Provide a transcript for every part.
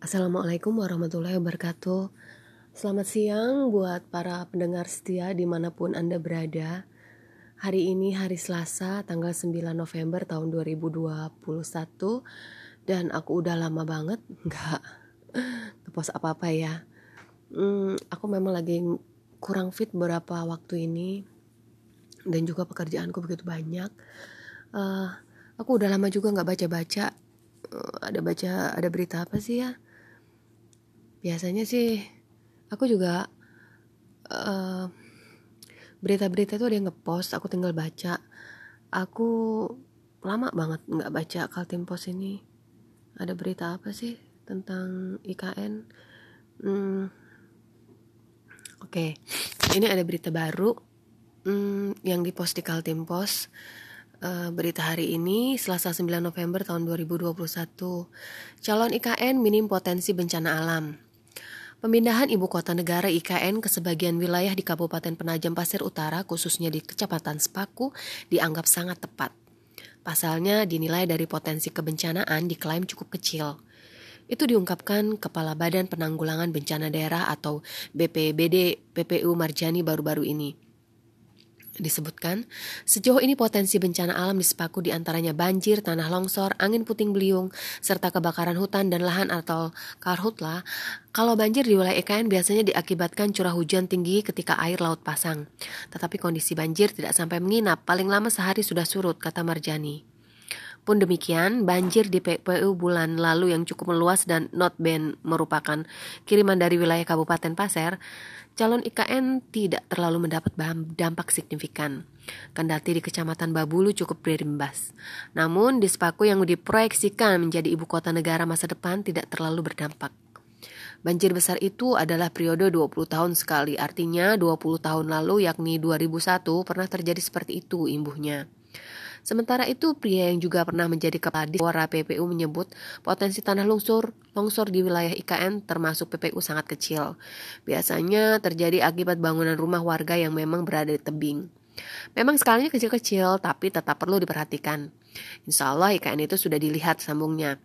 Assalamualaikum warahmatullahi wabarakatuh. Selamat siang buat para pendengar setia dimanapun Anda berada. Hari ini hari Selasa tanggal 9 November tahun 2021. Dan aku udah lama banget nggak ngepost apa-apa ya. Aku memang lagi kurang fit beberapa waktu ini. Dan juga pekerjaanku begitu banyak. Aku udah lama juga nggak baca-baca. Ada berita apa sih ya? Biasanya sih aku juga berita-berita itu ada yang ngepost, aku tinggal baca. Aku lama banget nggak baca Kaltim Pos ini. Ada berita apa sih tentang IKN? Oke. Ini ada berita baru yang dipost di Kaltim Pos. Berita hari ini, Selasa 9 November tahun 2021, calon IKN minim potensi bencana alam. Pemindahan ibu kota negara IKN ke sebagian wilayah di Kabupaten Penajam Paser Utara, khususnya di Kecamatan Sepaku, dianggap sangat tepat. Pasalnya dinilai dari potensi kebencanaan diklaim cukup kecil. Itu diungkapkan Kepala Badan Penanggulangan Bencana Daerah atau BPBD PPU Marjani baru-baru ini. Disebutkan, sejauh ini potensi bencana alam di Sepaku diantaranya banjir, tanah longsor, angin puting beliung, serta kebakaran hutan dan lahan atau karhutla. Kalau banjir di wilayah IKN biasanya diakibatkan curah hujan tinggi ketika air laut pasang. Tetapi kondisi banjir tidak sampai menginap, paling lama sehari sudah surut, kata Marjani. Pun demikian, banjir di PPU bulan lalu yang cukup meluas dan notben merupakan kiriman dari wilayah Kabupaten Paser, calon IKN tidak terlalu mendapat dampak signifikan. Kendati di Kecamatan Babulu cukup berimbas. Namun, di Sepaku yang diproyeksikan menjadi ibu kota negara masa depan tidak terlalu berdampak. Banjir besar itu adalah periode 20 tahun sekali, artinya 20 tahun lalu yakni 2001 pernah terjadi seperti itu imbuhnya. Sementara itu, pria yang juga pernah menjadi kepala Dispora PPU menyebut potensi tanah longsor di wilayah IKN termasuk PPU sangat kecil. Biasanya terjadi akibat bangunan rumah warga yang memang berada di tebing. Memang skalanya kecil-kecil, tapi tetap perlu diperhatikan. Insya Allah IKN itu sudah dilihat, sambungnya.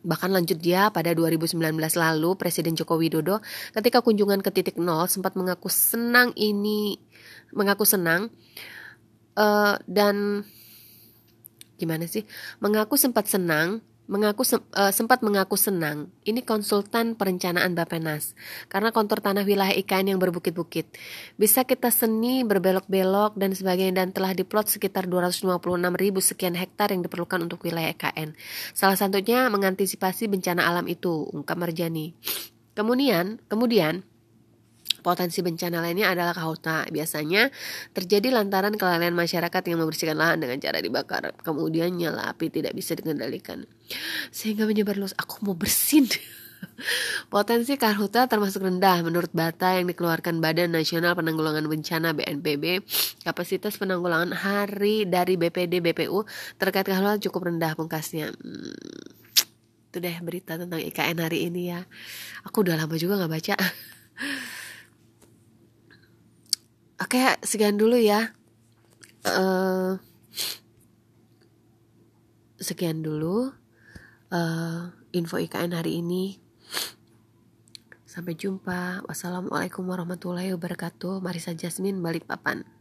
Bahkan lanjut dia, pada 2019 lalu Presiden Joko Widodo ketika kunjungan ke titik nol sempat mengaku senang. Ini konsultan perencanaan Bappenas, karena kontur tanah wilayah IKN yang berbukit-bukit bisa kita seni berbelok-belok dan sebagainya, dan telah diplot sekitar 256.000 sekian hektar yang diperlukan untuk wilayah IKN. Salah satunya mengantisipasi bencana alam itu, ungkap Marjani. Kemudian potensi bencana lainnya adalah karhutla. Biasanya terjadi lantaran kelalaian masyarakat yang membersihkan lahan dengan cara dibakar. Kemudian nyala api tidak bisa dikendalikan, sehingga menyebar luas. Aku mau bersin. Potensi karhutla termasuk rendah menurut data yang dikeluarkan Badan Nasional Penanggulangan Bencana BNPB. Kapasitas penanggulangan hari dari BPD BPU terkait karhutla cukup rendah, pungkasnya. Itu deh berita tentang IKN hari ini ya. Aku udah lama juga gak baca. Oke, sekian dulu ya. Info IKN hari ini. Sampai jumpa. Wassalamualaikum warahmatullahi wabarakatuh. Marisa Jasmine, Balik Papan.